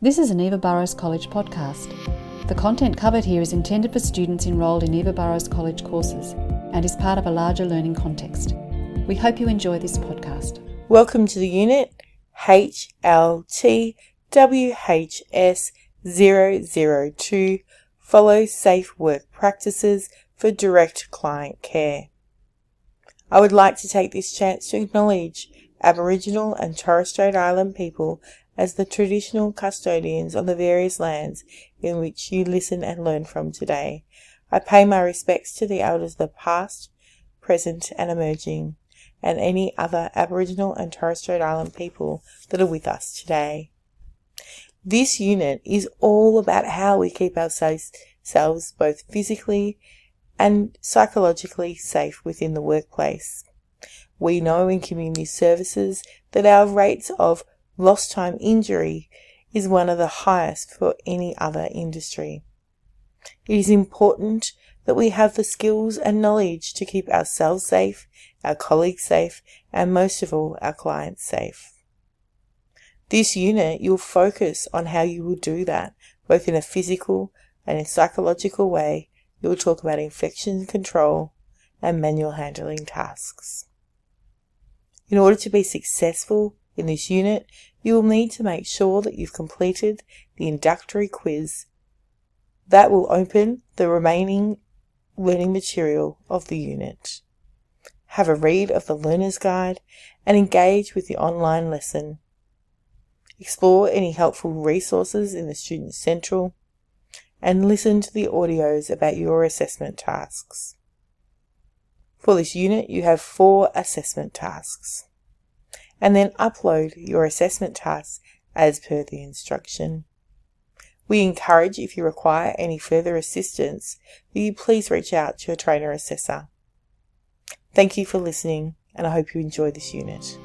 This is an Eva Burrows College podcast. The content covered here is intended for students enrolled in Eva Burrows College courses and is part of a larger learning context. We hope you enjoy this podcast. Welcome to the unit HLTWHS002, Follow Safe Work Practices for Direct Client Care. I would like to take this chance to acknowledge Aboriginal and Torres Strait Island people as the traditional custodians on the various lands in which you listen and learn from today. I pay my respects to the elders of the past, present and emerging, and any other Aboriginal and Torres Strait Island people that are with us today. This unit is all about how we keep ourselves both physically and psychologically safe within the workplace. We know in community services that our rates of lost time injury is one of the highest for any other industry. It is important that we have the skills and knowledge to keep ourselves safe, our colleagues safe, and most of all, our clients safe. This unit, you'll focus on how you will do that, both in a physical and a psychological way. You'll talk about infection control and manual handling tasks. In order to be successful in this unit, you will need to make sure that you've completed the introductory quiz. That will open the remaining learning material of the unit. Have a read of the learner's guide and engage with the online lesson. Explore any helpful resources in the Student Central and listen to the audios about your assessment tasks. For this unit, you have 4 assessment tasks, and then upload your assessment tasks as per the instruction. We encourage, if you require any further assistance, that you please reach out to your trainer assessor. Thank you for listening, and I hope you enjoy this unit.